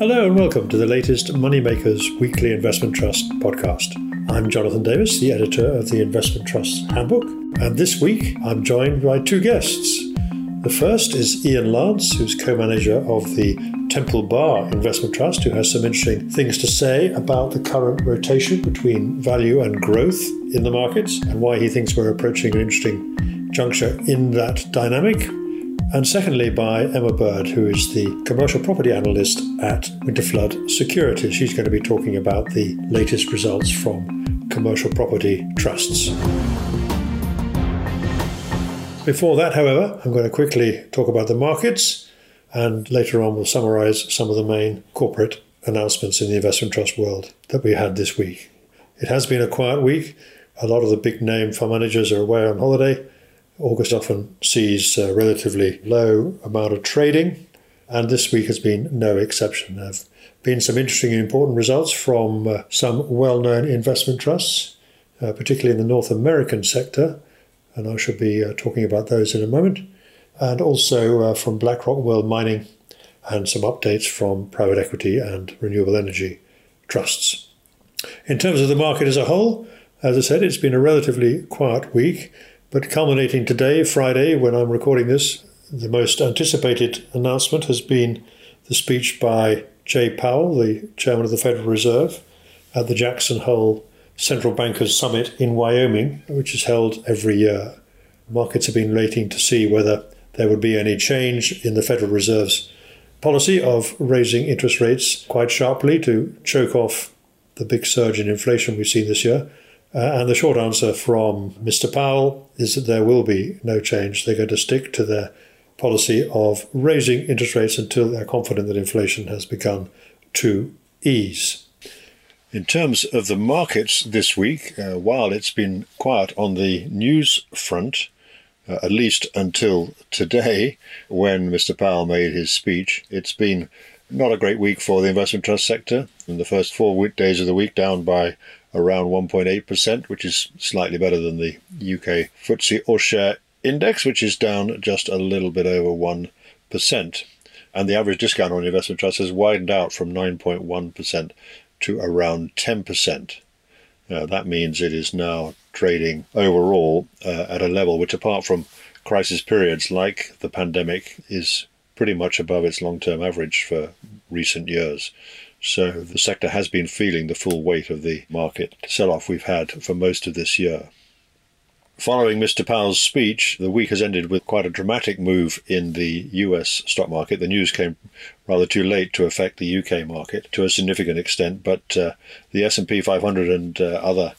Hello and welcome to the latest Moneymakers Weekly Investment Trust podcast. I'm Jonathan Davis, the editor of the Investment Trust Handbook, and this week I'm joined by two guests. The first is Ian Lance, who's co-manager of the Temple Bar Investment Trust, who has some interesting things to say about the current rotation between value and growth in the markets and why he thinks we're approaching an interesting juncture in that dynamic. And secondly, by Emma Bird, who is the commercial property analyst at Winterflood Securities. She's going to be talking about the latest results from commercial property trusts. Before that, however, I'm going to quickly talk about the markets, and later on we'll summarise some of the main corporate announcements in the investment trust world that we had this week. It has been a quiet week. A lot of the big name fund managers are away on holiday. August often sees a relatively low amount of trading, and this week has been no exception. There have been some interesting and important results from some well-known investment trusts, particularly in the North American sector, and I shall be talking about those in a moment, and also from BlackRock World Mining and some updates from private equity and renewable energy trusts. In terms of the market as a whole, as I said, it's been a relatively quiet week. But culminating today, Friday, when I'm recording this, the most anticipated announcement has been the speech by Jay Powell, the chairman of the Federal Reserve, at the Jackson Hole Central Bankers Summit in Wyoming, which is held every year. Markets have been waiting to see whether there would be any change in the Federal Reserve's policy of raising interest rates quite sharply to choke off the big surge in inflation we've seen this year. And the short answer from Mr. Powell is that there will be no change. They're going to stick to their policy of raising interest rates until they're confident that inflation has begun to ease. In terms of the markets this week, while it's been quiet on the news front, at least until today when Mr. Powell made his speech, it's been not a great week for the investment trust sector. In the first 4 days of the week, down by around 1.8%, which is slightly better than the UK FTSE All-Share Index, which is down just a little bit over 1%. And the average discount on investment trusts has widened out from 9.1% to around 10%. That means it is now trading overall at a level which, apart from crisis periods like the pandemic, is pretty much above its long-term average for recent years. So the sector has been feeling the full weight of the market sell-off we've had for most of this year. Following Mr. Powell's speech, the week has ended with quite a dramatic move in the US stock market. The news came rather too late to affect the UK market to a significant extent, but the S&P 500 and other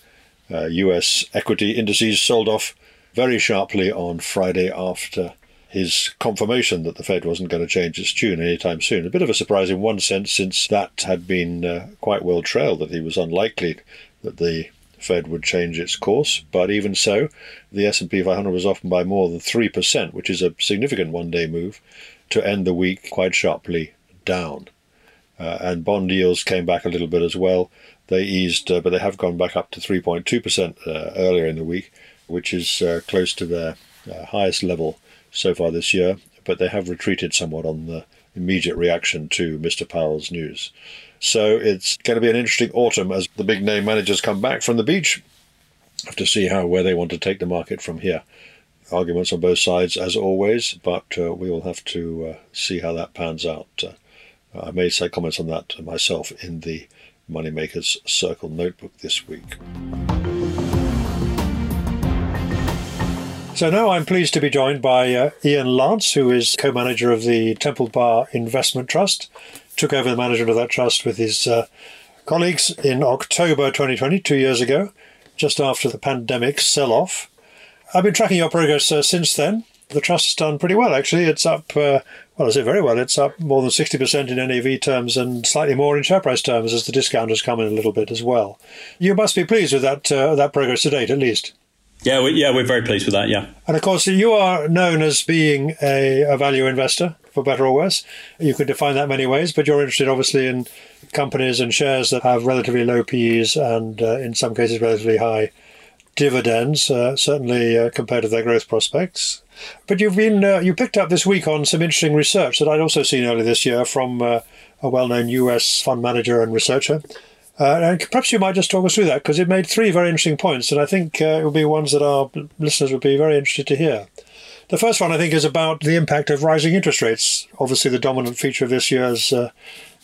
US equity indices sold off very sharply on Friday after his confirmation that the Fed wasn't going to change its tune anytime soon. A bit of a surprise in one sense, since that had been quite well trailed, that it was unlikely that the Fed would change its course. But even so, the S&P 500 was off by more than 3%, which is a significant one-day move, to end the week quite sharply down. And bond yields came back a little bit as well. They eased, but they have gone back up to 3.2% earlier in the week, which is close to their highest level so far this year, but they have retreated somewhat on the immediate reaction to Mr. Powell's news. So it's going to be an interesting autumn as the big name managers come back from the beach. Have to see where they want to take the market from here. Arguments on both sides, as always, but we will have to see how that pans out. I made some comments on that myself in the Moneymakers Circle notebook this week. So now I'm pleased to be joined by Ian Lance, who is co-manager of the Temple Bar Investment Trust. Took over the management of that trust with his colleagues in October 2020, 2 years ago, just after the pandemic sell-off. I've been tracking your progress since then. The trust has done pretty well, actually. It's up, very well. It's up more than 60% in NAV terms and slightly more in share price terms as the discount has come in a little bit as well. You must be pleased with that progress to date, at least. Yeah, we're very pleased with that, yeah. And of course, you are known as being a value investor, for better or worse. You could define that many ways, but you're interested, obviously, in companies and shares that have relatively low PEs and, in some cases, relatively high dividends, certainly compared to their growth prospects. But you picked up this week on some interesting research that I'd also seen earlier this year from a well-known US fund manager and researcher. And perhaps you might just talk us through that, because it made three very interesting points, and I think it will be ones that our listeners would be very interested to hear. The first one, I think, is about the impact of rising interest rates, obviously the dominant feature of this year's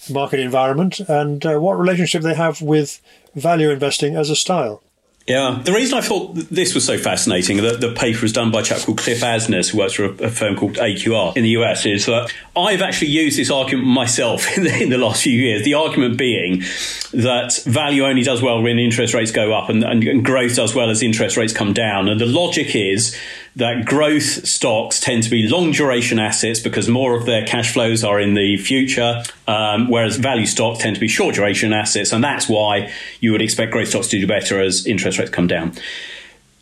market environment, and what relationship they have with value investing as a style. Yeah, the reason I thought this was so fascinating, the paper was done by a chap called Cliff Asness, who works for a firm called AQR in the US, is that I've actually used this argument myself in the last few years. The argument being that value only does well when interest rates go up, and growth does well as interest rates come down. And the logic is that growth stocks tend to be long duration assets because more of their cash flows are in the future, whereas value stocks tend to be short duration assets. And that's why you would expect growth stocks to do better as interest rates come down.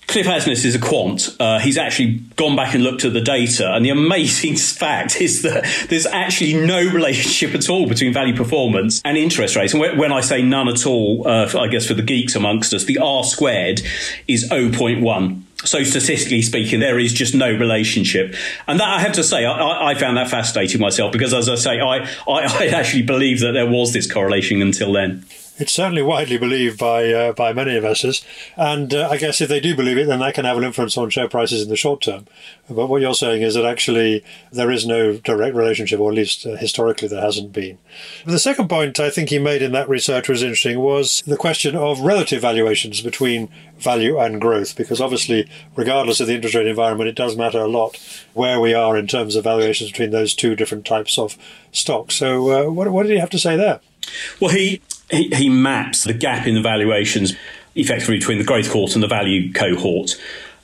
Cliff Asness is a quant. He's actually gone back and looked at the data. And the amazing fact is that there's actually no relationship at all between value performance and interest rates. And when I say none at all, I guess for the geeks amongst us, the R squared is 0.1. So statistically speaking, there is just no relationship. And that, I have to say, I found that fascinating myself, because, as I say, I actually believed that there was this correlation until then. It's certainly widely believed by many investors. And I guess if they do believe it, then that can have an influence on share prices in the short term. But what you're saying is that actually there is no direct relationship, or at least historically there hasn't been. The second point I think he made in that research was interesting, was the question of relative valuations between value and growth, because obviously, regardless of the interest rate environment, it does matter a lot where we are in terms of valuations between those two different types of stocks. So what did he have to say there? Well, he maps the gap in the valuations effectively between the growth cohort and the value cohort.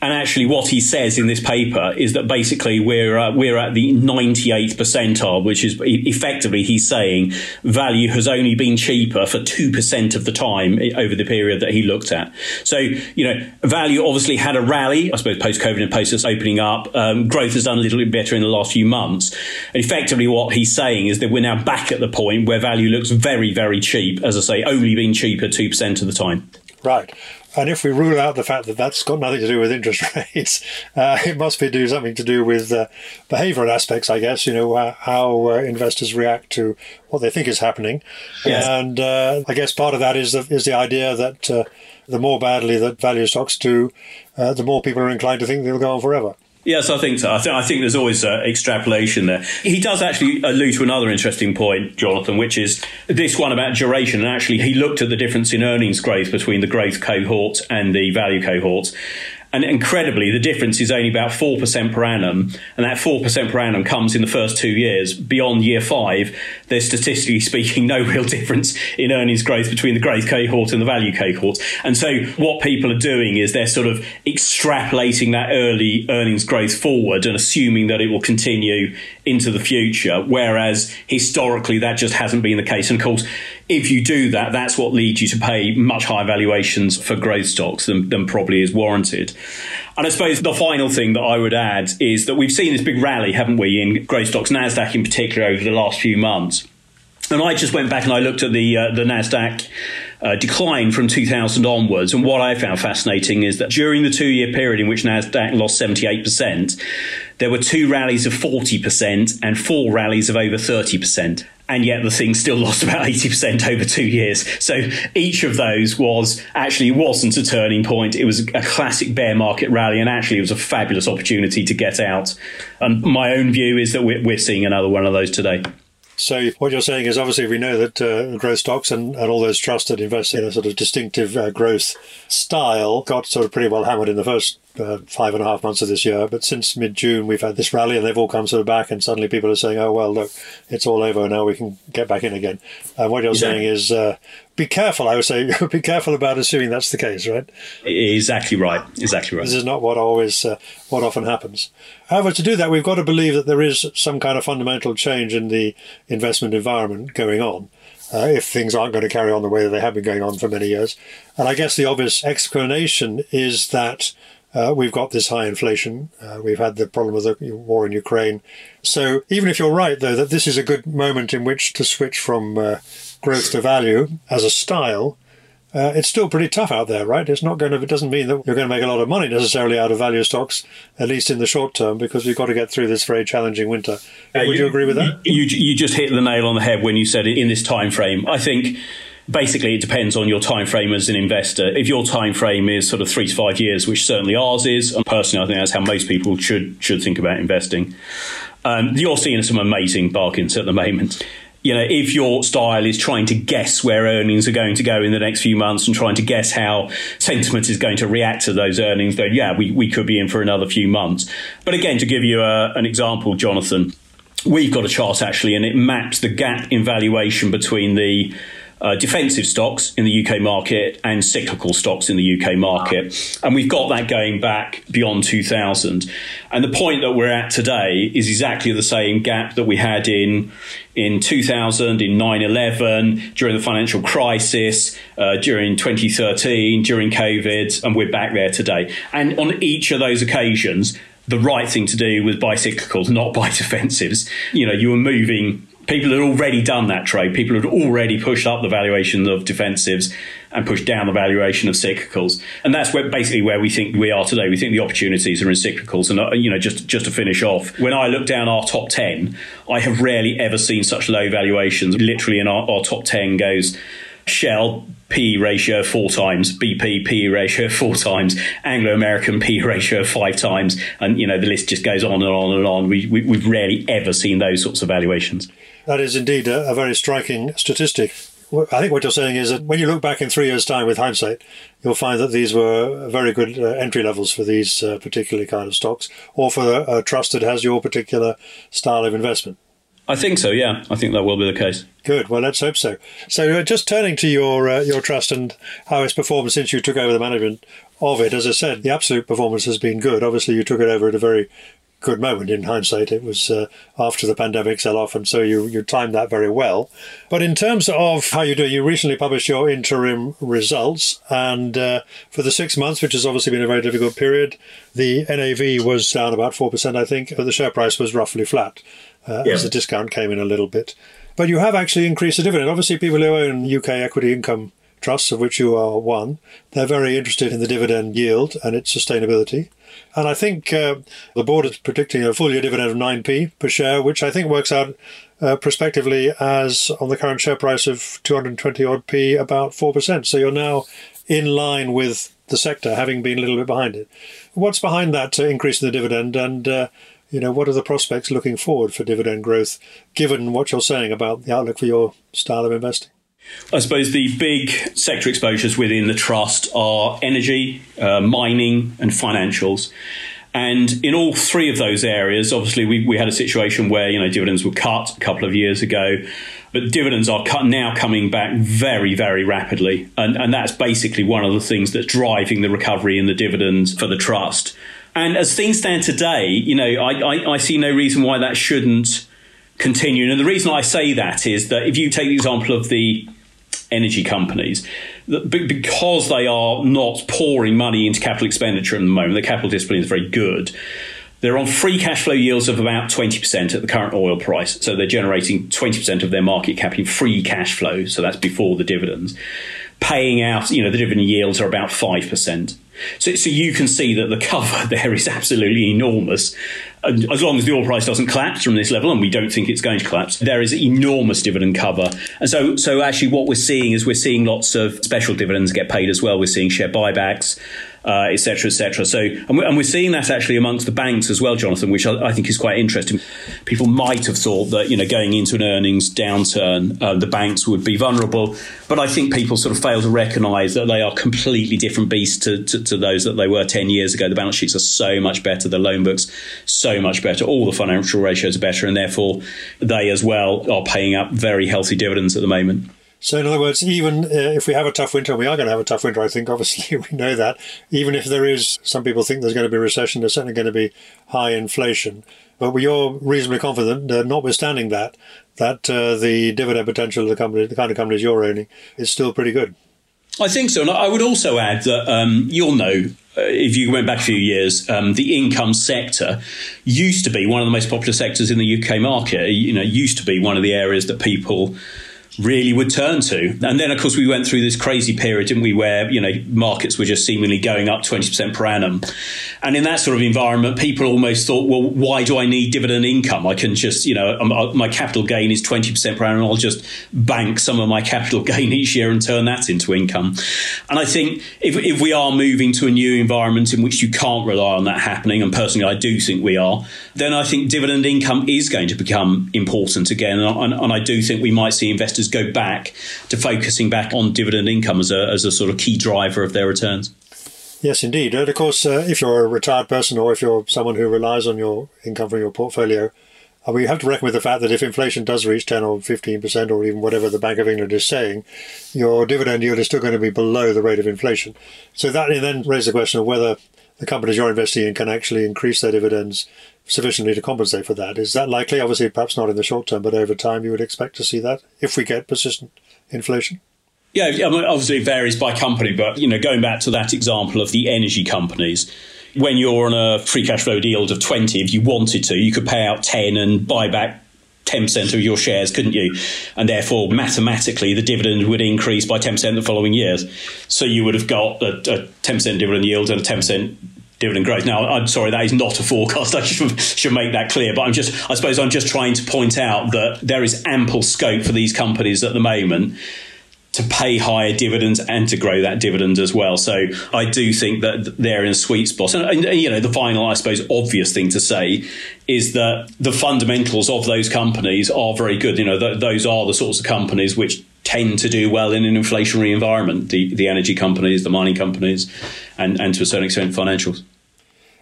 And actually what he says in this paper is that basically we're at the 98th percentile, which is effectively, he's saying, value has only been cheaper for 2% of the time over the period that he looked at. So, value obviously had a rally, I suppose, post-COVID and post-us opening up. Growth has done a little bit better in the last few months. And effectively what he's saying is that we're now back at the point where value looks very, very cheap, as I say, only being cheaper 2% of the time. Right. And if we rule out the fact that that's got nothing to do with interest rates, it must be something to do with behavioural aspects, I guess, how investors react to what they think is happening. Yes. And I guess part of that is the idea that the more badly that value stocks do, the more people are inclined to think they'll go on forever. Yes, I think so. I think there's always extrapolation there. He does actually allude to another interesting point, Jonathan, which is this one about duration. And actually, he looked at the difference in earnings growth between the growth cohort and the value cohort. And incredibly, the difference is only about 4% per annum. And that 4% per annum comes in the first 2 years. Beyond year 5, there's statistically speaking no real difference in earnings growth between the growth cohort and the value cohort. And so what people are doing is they're sort of extrapolating that early earnings growth forward and assuming that it will continue into the future, whereas historically that just hasn't been the case. And of course, if you do that, that's what leads you to pay much higher valuations for growth stocks than probably is warranted. And I suppose the final thing that I would add is that we've seen this big rally, haven't we, in growth stocks, NASDAQ in particular, over the last few months. And I just went back and I looked at the NASDAQ decline from 2000 onwards. And what I found fascinating is that during the 2-year period in which NASDAQ lost 78%, there were 2 rallies of 40% and 4 rallies of over 30%. And yet the thing still lost about 80% over 2 years. So each of those wasn't a turning point. It was a classic bear market rally, and actually it was a fabulous opportunity to get out. And my own view is that we're seeing another one of those today. So what you're saying is, obviously we know that growth stocks and all those trusts that invest in a sort of distinctive growth style got sort of pretty well hammered in the first 5.5 months of this year. But since mid-June, we've had this rally and they've all come sort of back, and suddenly people are saying, oh, well, look, it's all over now, we can get back in again. And what you're saying is be careful, I would say, be careful about assuming that's the case, right? Exactly right. Exactly right. This is not what often happens. However, to do that, we've got to believe that there is some kind of fundamental change in the investment environment going on, if things aren't going to carry on the way that they have been going on for many years. And I guess the obvious explanation is that we've got this high inflation. We've had the problem of the war in Ukraine. So even if you're right, though, that this is a good moment in which to switch from growth to value as a style, It's still pretty tough out there, right? It's not going to, it doesn't mean that you're going to make a lot of money necessarily out of value stocks, at least in the short term, because we've got to get through this very challenging winter. Would you agree with that? You just hit the nail on the head when you said it in this time frame. I think basically it depends on your time frame as an investor. If your time frame is sort of 3 to 5 years, which certainly ours is, and personally I think that's how most people should think about investing, you're seeing some amazing bargains at the moment. You know, if your style is trying to guess where earnings are going to go in the next few months and trying to guess how sentiment is going to react to those earnings, then yeah, we could be in for another few months. But again, to give you an example, Jonathan, we've got a chart actually, and it maps the gap in valuation between the defensive stocks in the UK market and cyclical stocks in the UK market. And we've got that going back beyond 2000. And the point that we're at today is exactly the same gap that we had in 2000, in 9/11, during the financial crisis, during 2013, during COVID, and we're back there today. And on each of those occasions, the right thing to do was buy cyclicals, not buy defensives. You know, you were moving. People had already done that trade. People had already pushed up the valuation of defensives and pushed down the valuation of cyclicals. And that's where basically where we think we are today. We think the opportunities are in cyclicals. And, you know, just to finish off, when I look down our top 10, I have rarely ever seen such low valuations. Literally in our top 10 goes Shell, P ratio 4 times, BP, P ratio 4 times, Anglo-American, P ratio 5 times. And, you know, the list just goes on and on and on. We've rarely ever seen those sorts of valuations. That is indeed a very striking statistic. I think what you're saying is that when you look back in 3 years' time with hindsight, you'll find that these were very good entry levels for these particular kind of stocks, or for a trust that has your particular style of investment. I think so, yeah. I think that will be the case. Good. Well, let's hope so. So just turning to your trust and how it's performed since you took over the management of it. As I said, the absolute performance has been good. Obviously, you took it over at a very good moment. In hindsight, it was after the pandemic sell-off, and so you timed that very well. But in terms of how you do, you recently published your interim results, and for the 6 months, which has obviously been a very difficult period, the NAV was down about 4%, I think, but the share price was roughly flat as the discount came in a little bit. But you have actually increased the dividend. Obviously, people who own UK equity income trusts, of which you are one, they're very interested in the dividend yield and its sustainability. And I think the board is predicting a full year dividend of 9p per share, which I think works out prospectively as, on the current share price of 220 odd p, about 4%. So you're now in line with the sector, having been a little bit behind it. What's behind that increase in the dividend, and you know, what are the prospects looking forward for dividend growth, given what you're saying about the outlook for your style of investing? I suppose the big sector exposures within the trust are energy, mining and financials. And in all three of those areas, obviously, we had a situation where, you know, dividends were cut a couple of years ago. But dividends are now coming back very, very rapidly. And that's basically one of the things that's driving the recovery in the dividends for the trust. And as things stand today, you know, I see no reason why that shouldn't continue. And the reason I say that is that if you take the example of the energy companies, because they are not pouring money into capital expenditure at the moment, the capital discipline is very good. They're on free cash flow yields of about 20% at the current oil price. So they're generating 20% of their market cap in free cash flow. So that's before the dividends. Paying out, you know, the dividend yields are about 5%. So you can see that the cover there is absolutely enormous. As long as the oil price doesn't collapse from this level, and we don't think it's going to collapse, there is enormous dividend cover. And so actually what we're seeing is we're seeing lots of special dividends get paid as well. We're seeing share buybacks, et cetera, et cetera. So, and we're seeing that actually amongst the banks as well, Jonathan, which I think is quite interesting. People might have thought that, you know, going into an earnings downturn, the banks would be vulnerable. But I think people sort of fail to recognise that they are completely different beasts to those that they were 10 years ago. The balance sheets are so much better. The loan books, so much better. All the financial ratios are better, and therefore they as well are paying up very healthy dividends at the moment. So in other words, even if we have a tough winter, and we are going to have a tough winter, I think, obviously, we know that. Even if there is, some people think there's going to be a recession, there's certainly going to be high inflation. But you're reasonably confident, notwithstanding that the dividend potential of the company, the kind of companies you're owning, is still pretty good. I think so. And I would also add that you'll know, if you went back a few years, the income sector used to be one of the most popular sectors in the UK market. You know, it used to be one of the areas that people really would turn to. And then, of course, we went through this crazy period, didn't we, where, you know, markets were just seemingly going up 20% per annum. And in that sort of environment, people almost thought, well, why do I need dividend income? I can just, you know, my capital gain is 20% per annum. I'll just bank some of my capital gain each year and turn that into income. And I think if we are moving to a new environment in which you can't rely on that happening, and personally, I do think we are, then I think dividend income is going to become important again. And I do think we might see investors go back to focusing back on dividend income as a sort of key driver of their returns. Yes, indeed. And of course, if you're a retired person or if you're someone who relies on your income from your portfolio, we have to reckon with the fact that if inflation does reach 10 or 15% or even whatever the Bank of England is saying, your dividend yield is still going to be below the rate of inflation. So that then raises the question of whether the companies you're investing in can actually increase their dividends sufficiently to compensate for that. Is that likely? Obviously, perhaps not in the short term, but over time you would expect to see that if we get persistent inflation. Yeah, I mean, obviously it varies by company, but you know, going back to that example of the energy companies, when you're on a free cash flow yield of 20, if you wanted to, you could pay out 10 and buy back 10% of your shares, couldn't you? And therefore, mathematically, the dividend would increase by 10% the following years. So you would have got a 10% dividend yield and a 10% dividend growth. Now, I'm sorry, that is not a forecast. I should make that clear. But I suppose I'm just trying to point out that there is ample scope for these companies at the moment to pay higher dividends and to grow that dividend as well. So I do think that they're in a sweet spot. And you know, the final, I suppose, obvious thing to say is that the fundamentals of those companies are very good. You know, those are the sorts of companies which tend to do well in an inflationary environment, the energy companies, the mining companies, and to a certain extent, financials.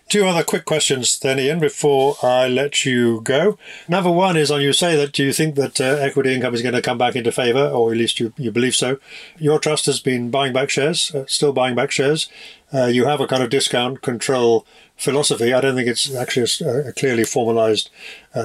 Two other quick questions then, Ian, before I let you go. Number one is on you say that do you think that equity income is going to come back into favour, or at least you believe so. Your trust has been buying back shares, still buying back shares. You have a kind of discount control philosophy. I don't think it's actually a clearly formalised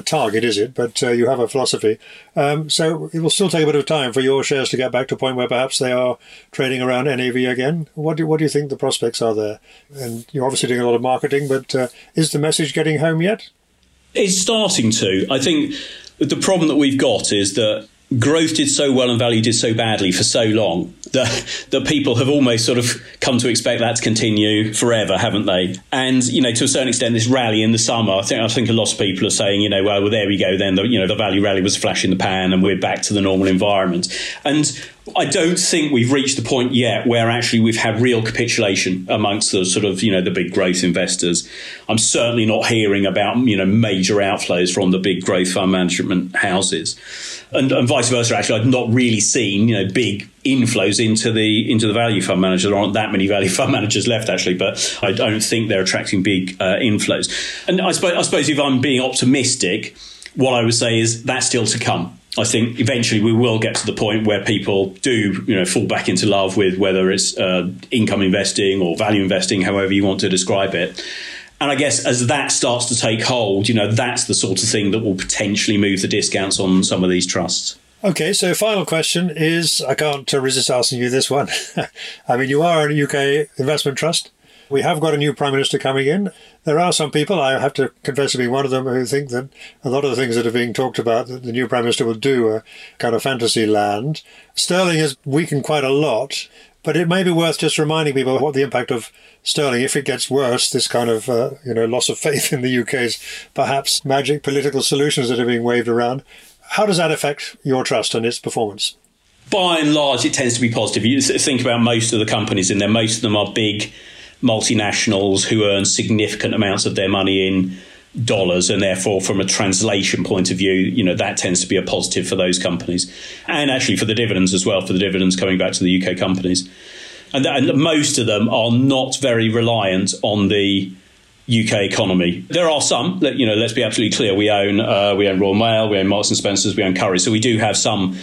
target, is it? But you have a philosophy. So it will still take a bit of time for your shares to get back to a point where perhaps they are trading around NAV again. What do you think the prospects are there? And you're obviously doing a lot of marketing, but is the message getting home yet? It's starting to. I think the problem that we've got is that growth did so well and value did so badly for so long that people have almost sort of come to expect that to continue forever, haven't they? And, you know, to a certain extent, this rally in the summer, I think a lot of people are saying, you know, well, there we go then, the value rally was a flash in the pan and we're back to the normal environment. And I don't think we've reached the point yet where actually we've had real capitulation amongst the sort of, you know, the big growth investors. I'm certainly not hearing about, you know, major outflows from the big growth fund management houses. And vice versa, actually, I've not really seen, you know, big inflows into the value fund managers. There aren't that many value fund managers left, actually, but I don't think they're attracting big inflows. And I suppose if I'm being optimistic, what I would say is that's still to come. I think eventually we will get to the point where people do, you know, fall back into love with whether it's income investing or value investing, however you want to describe it. And I guess as that starts to take hold, you know, that's the sort of thing that will potentially move the discounts on some of these trusts. Okay, so final question is, I can't resist asking you this one. I mean, you are a UK investment trust. We have got a new Prime Minister coming in. There are some people, I have to confess to being one of them, who think that a lot of the things that are being talked about that the new Prime Minister will do are kind of fantasy land. Sterling has weakened quite a lot, but it may be worth just reminding people what the impact of sterling, if it gets worse, this kind of loss of faith in the UK's perhaps magic political solutions that are being waved around. How does that affect your trust and its performance? By and large, it tends to be positive. You think about most of the companies in there, most of them are big multinationals who earn significant amounts of their money in dollars, and therefore from a translation point of view, you know, that tends to be a positive for those companies, and actually for the dividends as well, for the dividends coming back to the UK companies. And most of them are not very reliant on the UK economy. There are some, you know, let's be absolutely clear, we own Royal Mail, we own Marks and Spencers, we own Currys, so we do have some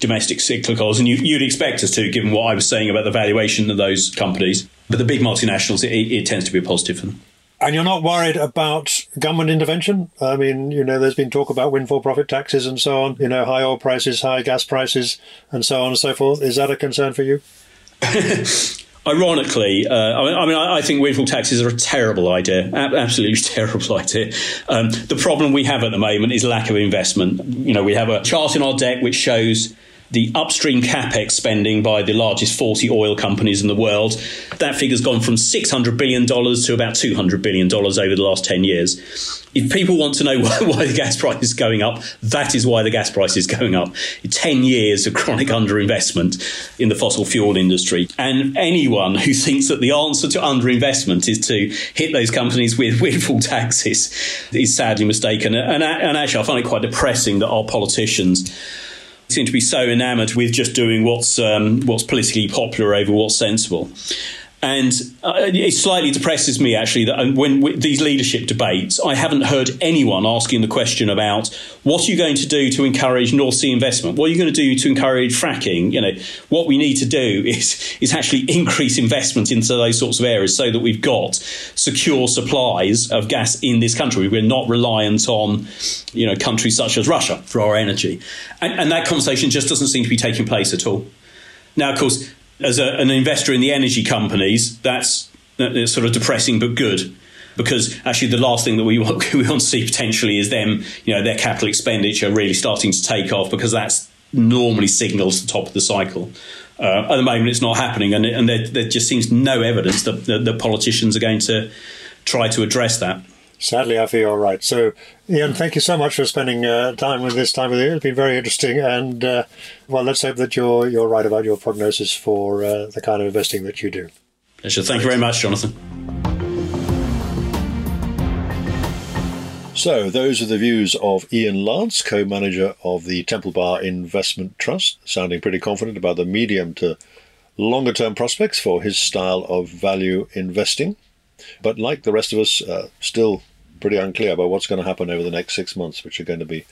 domestic cyclicals, and you'd expect us to, given what I was saying about the valuation of those companies. But the big multinationals, it tends to be a positive for them. And you're not worried about government intervention? I mean, you know, there's been talk about windfall profit taxes and so on, you know, high oil prices, high gas prices, and so on and so forth. Is that a concern for you? Ironically, I think windfall taxes are a terrible idea, absolutely terrible idea. The problem we have at the moment is lack of investment. You know, we have a chart in our deck which shows the upstream capex spending by the largest 40 oil companies in the world. That figure's gone from $600 billion to about $200 billion over the last 10 years. If people want to know why the gas price is going up, that is why the gas price is going up. 10 years of chronic underinvestment in the fossil fuel industry. And anyone who thinks that the answer to underinvestment is to hit those companies with windfall taxes is sadly mistaken. And actually, I find it quite depressing that our politicians seem to be so enamoured with just doing what's politically popular over what's sensible. And it slightly depresses me, actually, that when with these leadership debates, I haven't heard anyone asking the question about what are you going to do to encourage North Sea investment? What are you going to do to encourage fracking? You know, what we need to do is actually increase investment into those sorts of areas so that we've got secure supplies of gas in this country. We're not reliant on, you know, countries such as Russia for our energy. And that conversation just doesn't seem to be taking place at all. Now, of course, as an investor in the energy companies, that's sort of depressing but good, because actually the last thing that we want to see potentially is them, you know, their capital expenditure really starting to take off, because that's normally signals the top of the cycle. At the moment, it's not happening, and there just seems no evidence that politicians are going to try to address that. Sadly, I feel you're right. So, Ian, thank you so much for spending time with this time with you. It's been very interesting. And, well, let's hope that you're right about your prognosis for the kind of investing that you do. Pleasure. Thank you very much, Jonathan. So, those are the views of Ian Lance, co-manager of the Temple Bar Investment Trust, sounding pretty confident about the medium to longer-term prospects for his style of value investing. But like the rest of us, still pretty unclear about what's going to happen over the next 6 months, which are going to be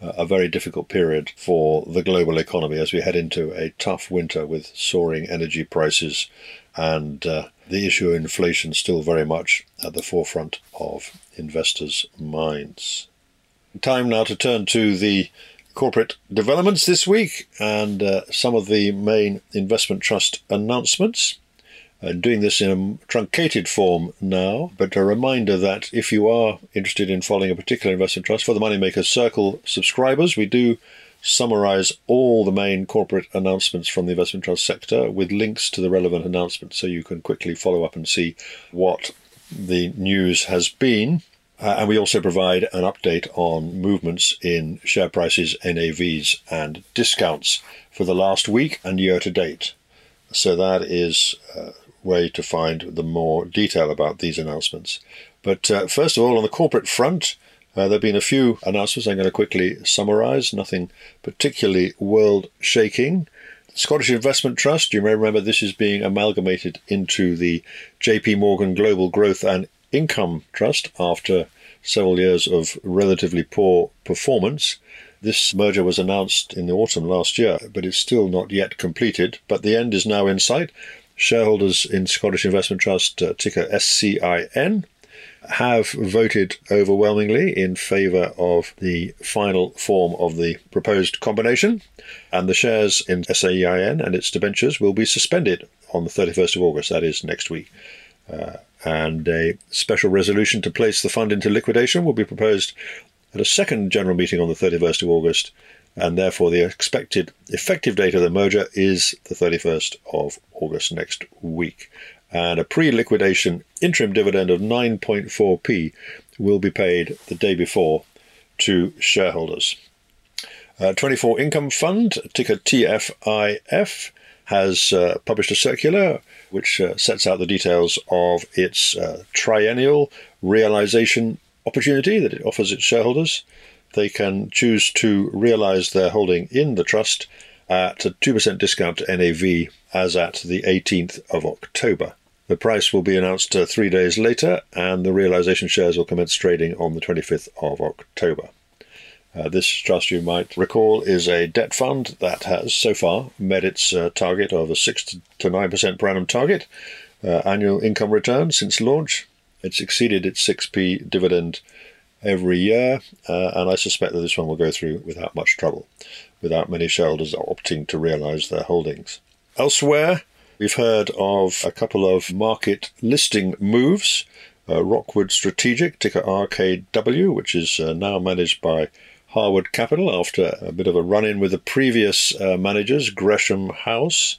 a very difficult period for the global economy as we head into a tough winter with soaring energy prices and the issue of inflation still very much at the forefront of investors' minds. Time now to turn to the corporate developments this week and some of the main investment trust announcements. Doing this in a truncated form now, but a reminder that if you are interested in following a particular investment trust, for the Moneymakers Circle subscribers, we do summarise all the main corporate announcements from the investment trust sector with links to the relevant announcements, so you can quickly follow up and see what the news has been. And we also provide an update on movements in share prices, NAVs and discounts for the last week and year to date. So that is way to find the more detail about these announcements. But first of all, on the corporate front, there have been a few announcements I'm going to quickly summarise, nothing particularly world-shaking. The Scottish Investment Trust, you may remember this is being amalgamated into the JP Morgan Global Growth and Income Trust after several years of relatively poor performance. This merger was announced in the autumn last year, but it's still not yet completed. But the end is now in sight. Shareholders in Scottish Investment Trust, ticker SCIN, have voted overwhelmingly in favour of the final form of the proposed combination, and the shares in SCIN and its debentures will be suspended on the 31st of August, that is next week. And a special resolution to place the fund into liquidation will be proposed at a second general meeting on the 31st of August, and therefore the expected effective date of the merger is the 31st of August next week. And a pre-liquidation interim dividend of 9.4p will be paid the day before to shareholders. 24 Income Fund, ticker TFIF, has published a circular which sets out the details of its triennial realisation opportunity that it offers its shareholders. They can choose to realise their holding in the trust at a 2% discount to NAV as at the 18th of October. The price will be announced 3 days later, and the realisation shares will commence trading on the 25th of October. This trust, you might recall, is a debt fund that has so far met its target of a 6 to 9% per annum target annual income return since launch. It's exceeded its 6p dividend every year, and I suspect that this one will go through without much trouble, without many shareholders opting to realise their holdings. Elsewhere, we've heard of a couple of market listing moves. Rockwood Strategic, ticker RKW, which is now managed by Harwood Capital after a bit of a run-in with the previous managers, Gresham House.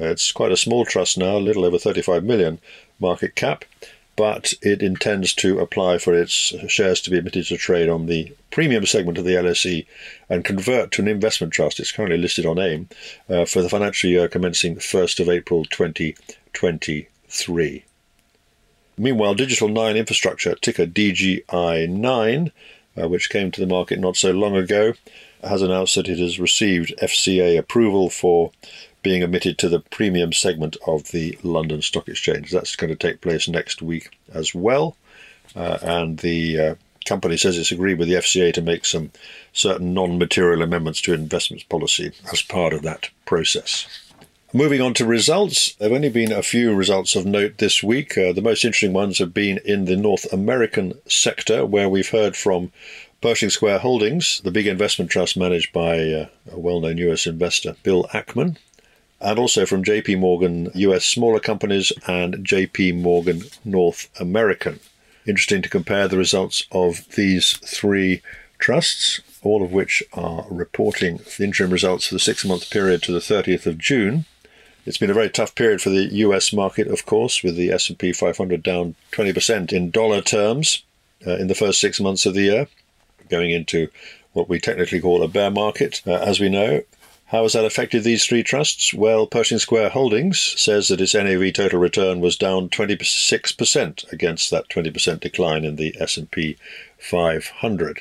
It's quite a small trust now, a little over 35 million market cap, but it intends to apply for its shares to be admitted to trade on the premium segment of the LSE and convert to an investment trust. It's currently listed on AIM for the financial year commencing 1st of April 2023. Meanwhile, Digital 9 Infrastructure, ticker DGI9, which came to the market not so long ago, has announced that it has received FCA approval for being admitted to the premium segment of the London Stock Exchange. That's going to take place next week as well. And the company says it's agreed with the FCA to make some certain non-material amendments to investments policy as part of that process. Moving on to results, there have only been a few results of note this week. The most interesting ones have been in the North American sector, where we've heard from Pershing Square Holdings, the big investment trust managed by a well-known US investor, Bill Ackman, and also from JP Morgan US Smaller Companies and JP Morgan North American. Interesting to compare the results of these three trusts, all of which are reporting the interim results for the six-month period to the 30th of June. It's been a very tough period for the US market, of course, with the S&P 500 down 20% in dollar terms in the first 6 months of the year, going into what we technically call a bear market, as we know. How has that affected these three trusts? Well, Pershing Square Holdings says that its NAV total return was down 26% against that 20% decline in the S&P 500.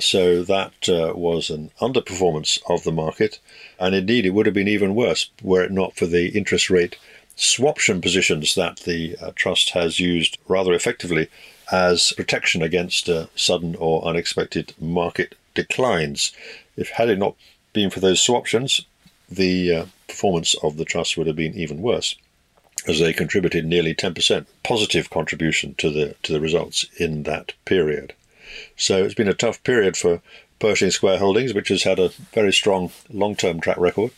So that was an underperformance of the market. And indeed, it would have been even worse were it not for the interest rate swaption positions that the trust has used rather effectively as protection against sudden or unexpected market declines. If had it not been for those swaptions, the performance of the trust would have been even worse, as they contributed nearly 10% positive contribution to the results in that period. So it's been a tough period for Pershing Square Holdings, which has had a very strong long-term track record,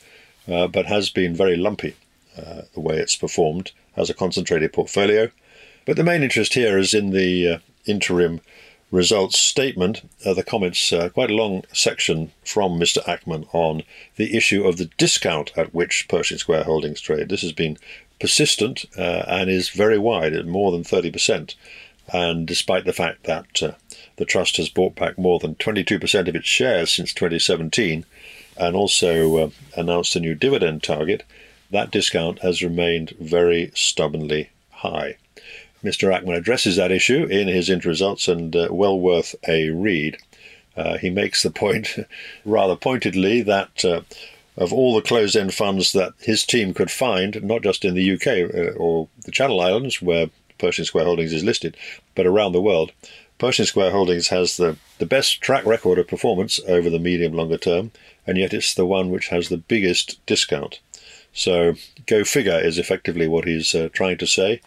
but has been very lumpy the way it's performed as a concentrated portfolio. But the main interest here is in the interim results statement, the comments, quite a long section from Mr. Ackman on the issue of the discount at which Pershing Square Holdings trade. This has been persistent and is very wide, at more than 30%. And despite the fact that the trust has bought back more than 22% of its shares since 2017 and also announced a new dividend target, that discount has remained very stubbornly high. Mr. Ackman addresses that issue in his interim results and well worth a read. He makes the point rather pointedly that of all the closed-end funds that his team could find, not just in the UK or the Channel Islands where Pershing Square Holdings is listed, but around the world, Pershing Square Holdings has the best track record of performance over the medium-longer term, and yet it's the one which has the biggest discount. So go figure is effectively what he's trying to say.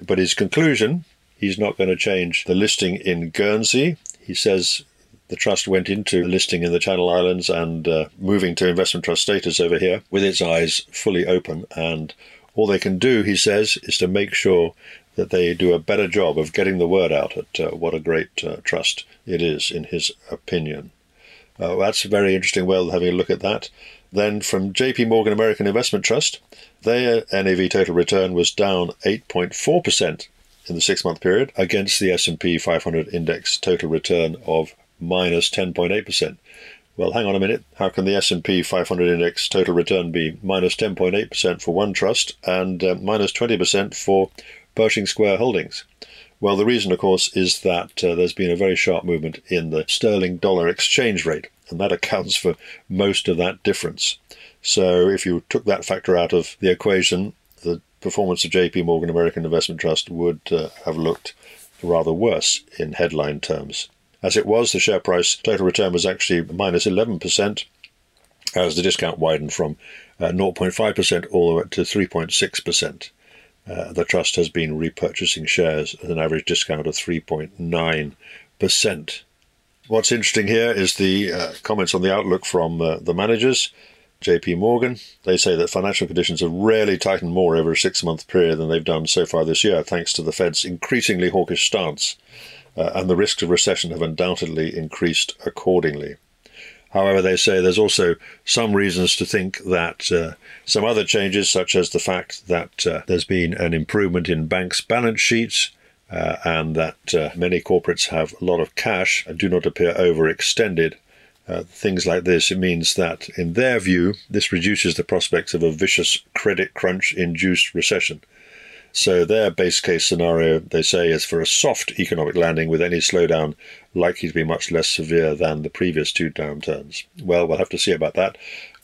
But his conclusion, he's not going to change the listing in Guernsey. He says the trust went into listing in the Channel Islands and moving to investment trust status over here with its eyes fully open. And all they can do, he says, is to make sure that they do a better job of getting the word out at what a great trust it is, in his opinion. That's very interesting. Well, having a look at that. Then from JP Morgan American Investment Trust, their NAV total return was down 8.4% in the six-month period against the S&P 500 index total return of minus 10.8%. Well, hang on a minute. How can the S&P 500 index total return be minus 10.8% for one trust and minus 20% for Pershing Square Holdings? Well, the reason, of course, is that there's been a very sharp movement in the sterling dollar exchange rate, and that accounts for most of that difference. So if you took that factor out of the equation, the performance of JP Morgan American Investment Trust would have looked rather worse in headline terms. As it was, the share price total return was actually minus 11%, as the discount widened from 0.5% all the way up to 3.6%. The trust has been repurchasing shares at an average discount of 3.9%. What's interesting here is the comments on the outlook from the managers. JP Morgan, they say that financial conditions have rarely tightened more over a six-month period than they've done so far this year, thanks to the Fed's increasingly hawkish stance, and the risks of recession have undoubtedly increased accordingly. However, they say there's also some reasons to think that some other changes, such as the fact that there's been an improvement in banks' balance sheets and that many corporates have a lot of cash and do not appear overextended. Things like this, it means that, in their view, this reduces the prospects of a vicious credit crunch-induced recession. So their base case scenario, they say, is for a soft economic landing with any slowdown likely to be much less severe than the previous two downturns. Well, we'll have to see about that.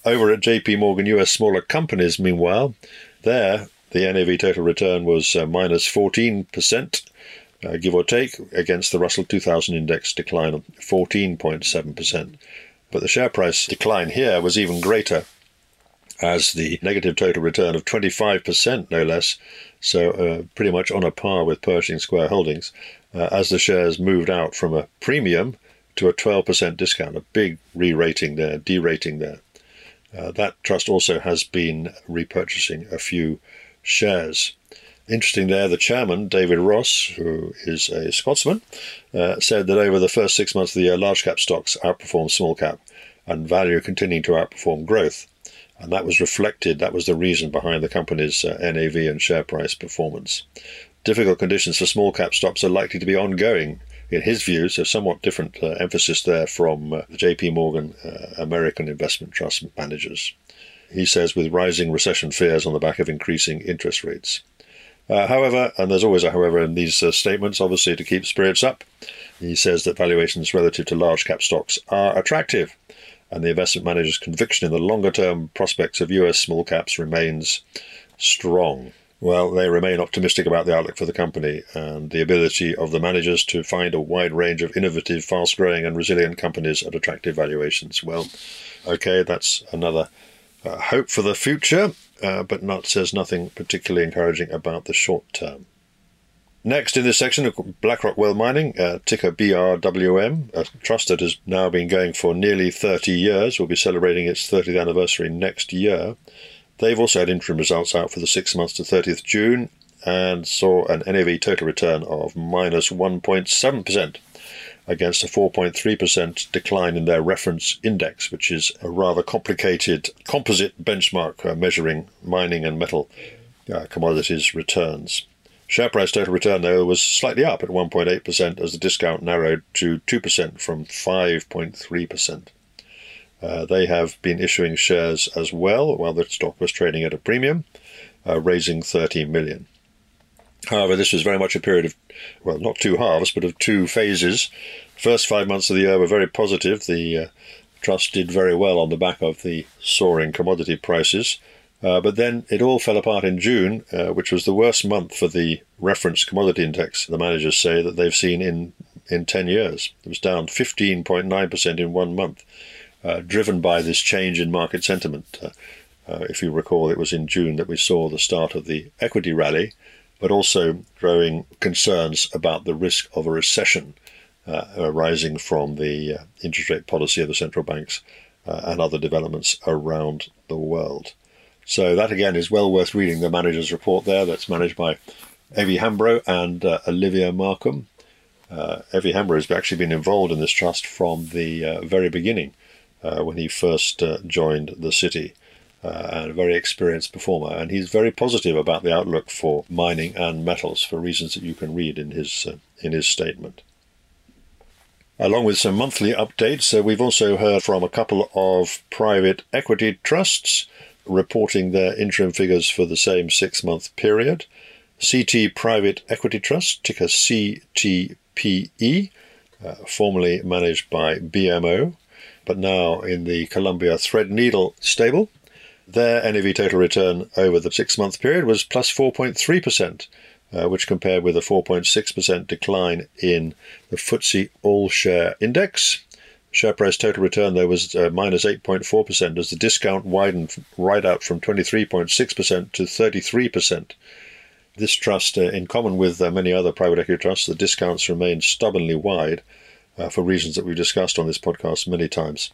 Over at JPMorgan US smaller companies, meanwhile, there the NAV total return was minus 14%, give or take, against the Russell 2000 index decline of 14.7%. But the share price decline here was even greater, as the negative total return of 25%, no less, so pretty much on a par with Pershing Square Holdings, as the shares moved out from a premium to a 12% discount, a big re-rating there, derating there. That trust also has been repurchasing a few shares. Interesting there, the chairman, David Ross, who is a Scotsman, said that over the first 6 months of the year, large-cap stocks outperformed small-cap and value continuing to outperform growth. And that was reflected, that was the reason behind the company's NAV and share price performance. Difficult conditions for small cap stocks are likely to be ongoing, in his view, so somewhat different emphasis there from the JP Morgan American Investment Trust managers. He says, with rising recession fears on the back of increasing interest rates. However, and there's always a however in these statements, obviously to keep spirits up, he says that valuations relative to large cap stocks are attractive, and the investment manager's conviction in the longer-term prospects of US small caps remains strong. Well, they remain optimistic about the outlook for the company and the ability of the managers to find a wide range of innovative, fast-growing and resilient companies at attractive valuations. Well, okay, that's another hope for the future, but says nothing particularly encouraging about the short term. Next in this section, BlackRock World Mining, ticker BRWM, a trust that has now been going for nearly 30 years, will be celebrating its 30th anniversary next year. They've also had interim results out for the 6 months to 30th June and saw an NAV total return of minus 1.7% against a 4.3% decline in their reference index, which is a rather complicated composite benchmark measuring mining and metal commodities returns. Share price total return, though, was slightly up at 1.8% as the discount narrowed to 2% from 5.3%. They have been issuing shares as well while the stock was trading at a premium, raising $30 million. However, this was very much a period of, well, not two halves, but of two phases. First 5 months of the year were very positive. The trust did very well on the back of the soaring commodity prices. But then it all fell apart in June, which was the worst month for the reference commodity index, the managers say, that they've seen in 10 years. It was down 15.9% in 1 month, driven by this change in market sentiment. If you recall, it was in June that we saw the start of the equity rally, but also growing concerns about the risk of a recession arising from the interest rate policy of the central banks and other developments around the world. So that, again, is well worth reading the manager's report there. That's managed by Evie Hambro and Olivia Markham. Evie Hambro has actually been involved in this trust from the very beginning when he first joined the city, and a very experienced performer. And he's very positive about the outlook for mining and metals for reasons that you can read in his statement. Along with some monthly updates, we've also heard from a couple of private equity trusts reporting their interim figures for the same 6 month period. CT Private Equity Trust, ticker CTPE, formerly managed by BMO, but now in the Columbia Threadneedle stable. Their NAV total return over the 6 month period was plus 4.3%, which compared with a 4.6% decline in the FTSE All Share Index. Share price total return, though, was minus 8.4% as the discount widened right up from 23.6% to 33%. This trust, in common with many other private equity trusts, the discounts remain stubbornly wide for reasons that we've discussed on this podcast many times.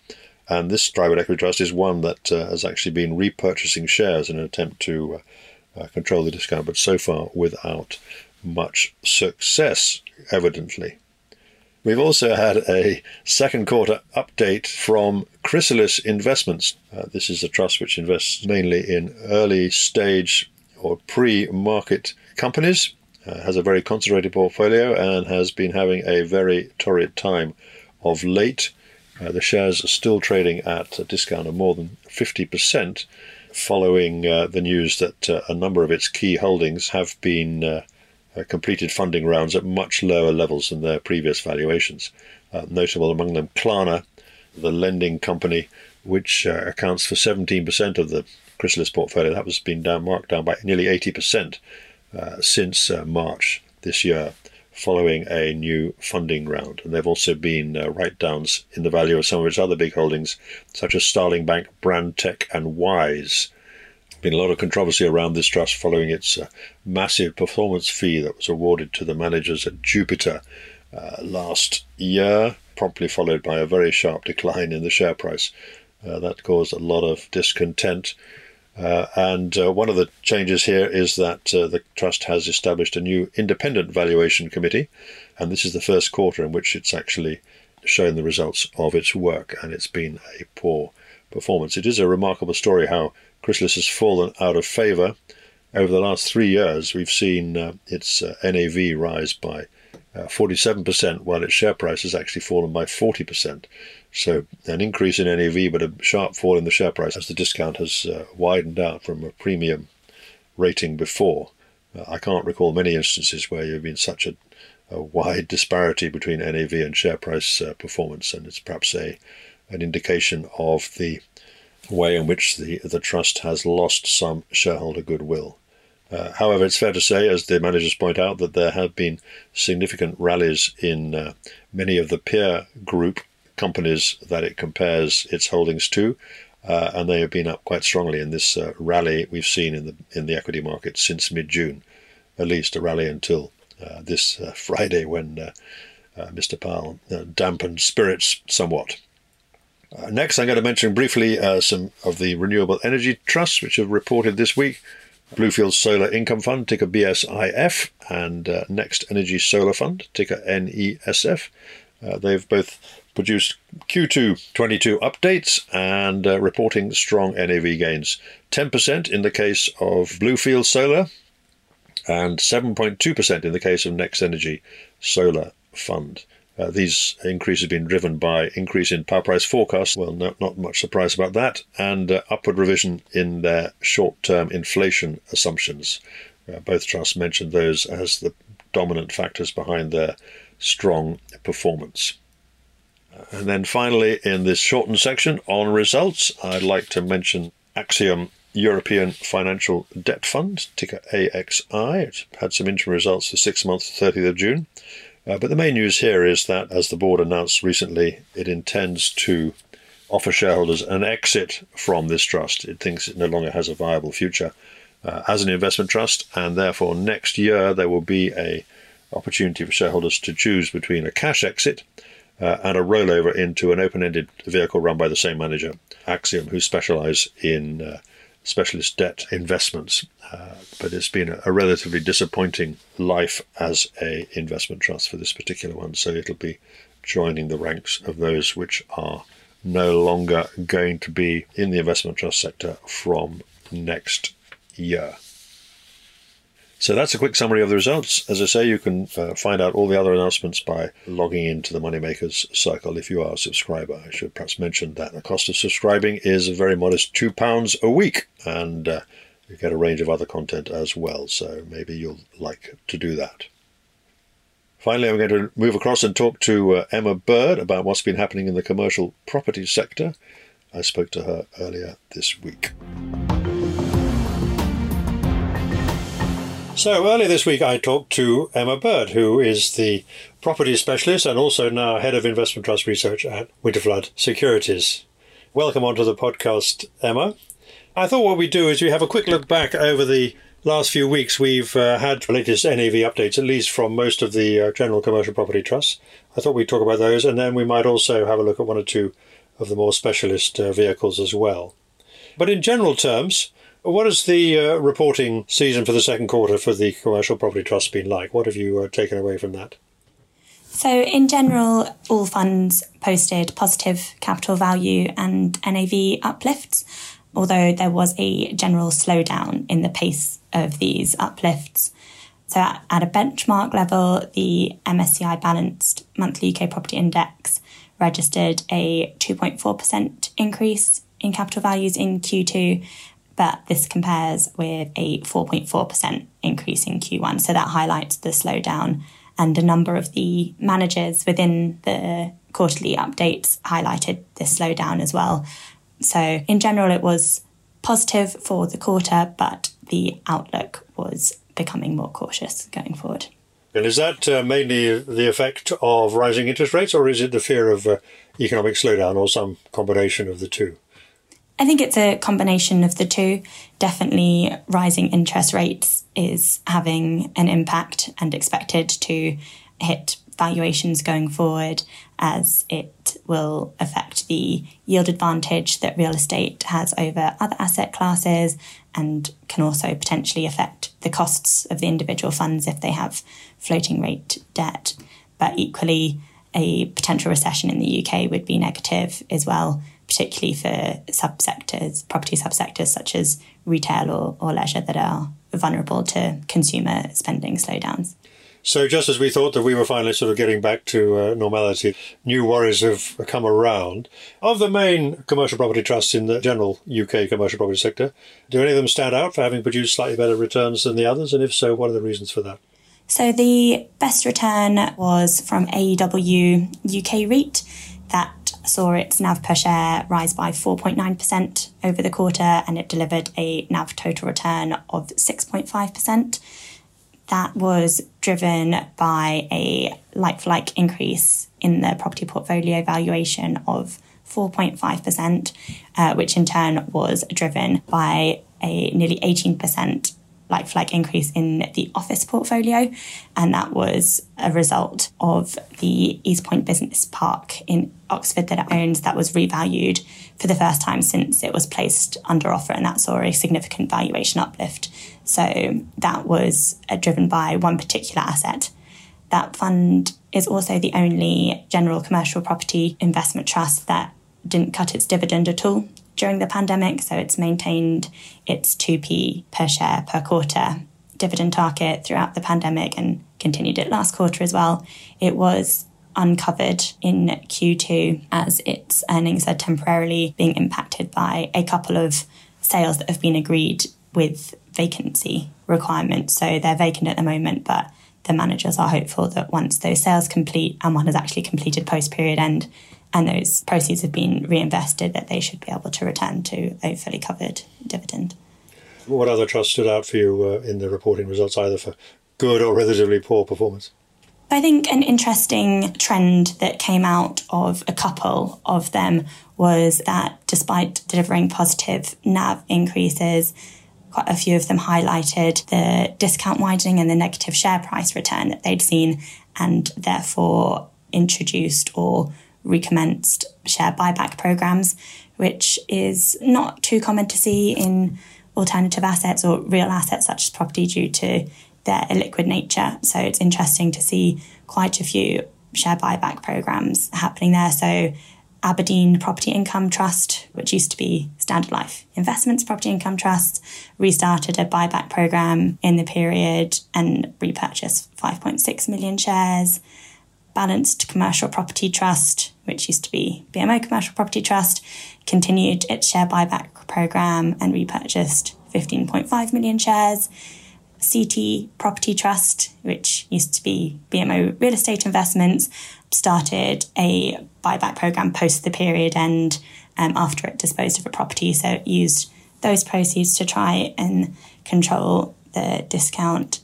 And this private equity trust is one that has actually been repurchasing shares in an attempt to control the discount, but so far without much success, evidently. We've also had a second quarter update from Chrysalis Investments. This is a trust which invests mainly in early stage or pre-market companies, has a very concentrated portfolio and has been having a very torrid time of late. The shares are still trading at a discount of more than 50% following the news that a number of its key holdings have been completed funding rounds at much lower levels than their previous valuations. Notable among them Klarna, the lending company, which accounts for 17% of the Chrysalis portfolio. That has been marked down by nearly 80% since March this year, following a new funding round. And there have also been write-downs in the value of some of its other big holdings, such as Starling Bank, Brandtech and Wise. Been a lot of controversy around this trust following its massive performance fee that was awarded to the managers at Jupiter last year, promptly followed by a very sharp decline in the share price. That caused a lot of discontent. And one of the changes here is that the trust has established a new independent valuation committee, and this is the first quarter in which it's actually shown the results of its work, and it's been a poor performance. It is a remarkable story how Chrysalis has fallen out of favour. Over the last 3 years, we've seen its NAV rise by 47%, while its share price has actually fallen by 40%. So an increase in NAV, but a sharp fall in the share price as the discount has widened out from a premium rating before. I can't recall many instances where you've been such a wide disparity between NAV and share price performance, and it's perhaps an indication of the way in which the trust has lost some shareholder goodwill. However, it's fair to say, as the managers point out, that there have been significant rallies in many of the peer group companies that it compares its holdings to, and they have been up quite strongly in this rally we've seen in the equity market since mid-June, at least a rally until this Friday when Mr. Powell dampened spirits somewhat. Next, I'm going to mention briefly some of the renewable energy trusts which have reported this week. Bluefields Solar Income Fund, ticker BSIF, and Next Energy Solar Fund, ticker NESF. They've both produced Q2 22 updates and reporting strong NAV gains. 10% in the case of Bluefield Solar and 7.2% in the case of Next Energy Solar Fund. These increases have been driven by increase in power price forecasts, well, not much surprise about that, and upward revision in their short-term inflation assumptions. Both trusts mentioned those as the dominant factors behind their strong performance. And then finally, in this shortened section on results, I'd like to mention Axiom European Financial Debt Fund, ticker AXI. It's had some interim results for 6 months, 30th of June. But the main news here is that, as the board announced recently, it intends to offer shareholders an exit from this trust. It thinks it no longer has a viable future as an investment trust, and therefore next year there will be an opportunity for shareholders to choose between a cash exit and a rollover into an open-ended vehicle run by the same manager, Axiom, who specialise in specialist debt investments, but it's been a relatively disappointing life as an investment trust for this particular one, so it'll be joining the ranks of those which are no longer going to be in the investment trust sector from next year. So that's a quick summary of the results. As I say, you can find out all the other announcements by logging into the Moneymakers Circle if you are a subscriber. I should perhaps mention that the cost of subscribing is a very modest £2 a week, and you get a range of other content as well, so maybe you'll like to do that. Finally, I'm going to move across and talk to Emma Bird about what's been happening in the commercial property sector. I spoke to her earlier this week. So earlier this week, I talked to Emma Bird, who is the property specialist and also now head of investment trust research at Winterflood Securities. Welcome onto the podcast, Emma. I thought what we do is we have a quick look back over the last few weeks. We've had the latest NAV updates, at least from most of the general commercial property trusts. I thought we'd talk about those, and then we might also have a look at one or two of the more specialist vehicles as well. But in general terms, what has the reporting season for the second quarter for the commercial property trust been like? What have you taken away from that? So in general, all funds posted positive capital value and NAV uplifts, although there was a general slowdown in the pace of these uplifts. So at a benchmark level, the MSCI Balanced Monthly UK Property Index registered a 2.4% increase in capital values in Q2, but this compares with a 4.4% increase in Q1. So that highlights the slowdown, and a number of the managers within the quarterly updates highlighted this slowdown as well. So in general, it was positive for the quarter, but the outlook was becoming more cautious going forward. And is that mainly the effect of rising interest rates, or is it the fear of economic slowdown, or some combination of the two? I think it's a combination of the two. Definitely rising interest rates is having an impact and expected to hit valuations going forward, as it will affect the yield advantage that real estate has over other asset classes, and can also potentially affect the costs of the individual funds if they have floating rate debt. But equally, a potential recession in the UK would be negative as well, particularly for subsectors, property subsectors such as retail or leisure that are vulnerable to consumer spending slowdowns. So just as we thought that we were finally sort of getting back to normality, new worries have come around. Of the main commercial property trusts in the general UK commercial property sector, do any of them stand out for having produced slightly better returns than the others? And if so, what are the reasons for that? So the best return was from AEW UK REIT. That saw its NAV per share rise by 4.9% over the quarter, and it delivered a NAV total return of 6.5%. That was driven by a like-for-like increase in the property portfolio valuation of 4.5%, which in turn was driven by a nearly 18% like-for-like increase in the office portfolio. And that was a result of the East Point Business Park in Oxford that it owns that was revalued for the first time since it was placed under offer, and that saw a significant valuation uplift. So that was driven by one particular asset. That fund is also the only general commercial property investment trust that didn't cut its dividend at all during the pandemic, so it's maintained its 2p per share per quarter dividend target throughout the pandemic and continued it last quarter as well. It was uncovered in Q2 as its earnings are temporarily being impacted by a couple of sales that have been agreed with vacancy requirements. So they're vacant at the moment, but the managers are hopeful that once those sales complete, and one has actually completed post-period end, and those proceeds have been reinvested, that they should be able to return to a fully covered dividend. What other trusts stood out for you in the reporting results, either for good or relatively poor performance? I think an interesting trend that came out of a couple of them was that despite delivering positive NAV increases, quite a few of them highlighted the discount widening and the negative share price return that they'd seen, and therefore introduced or recommenced share buyback programs, which is not too common to see in alternative assets or real assets such as property due to their illiquid nature. So it's interesting to see quite a few share buyback programs happening there. So Aberdeen Property Income Trust, which used to be Standard Life Investments Property Income Trust, restarted a buyback program in the period and repurchased 5.6 million shares. Balanced Commercial Property Trust, which used to be BMO Commercial Property Trust, continued its share buyback program and repurchased 15.5 million shares. CT Property Trust, which used to be BMO Real Estate Investments, started a buyback program post the period end after it disposed of a property. So it used those proceeds to try and control the discount.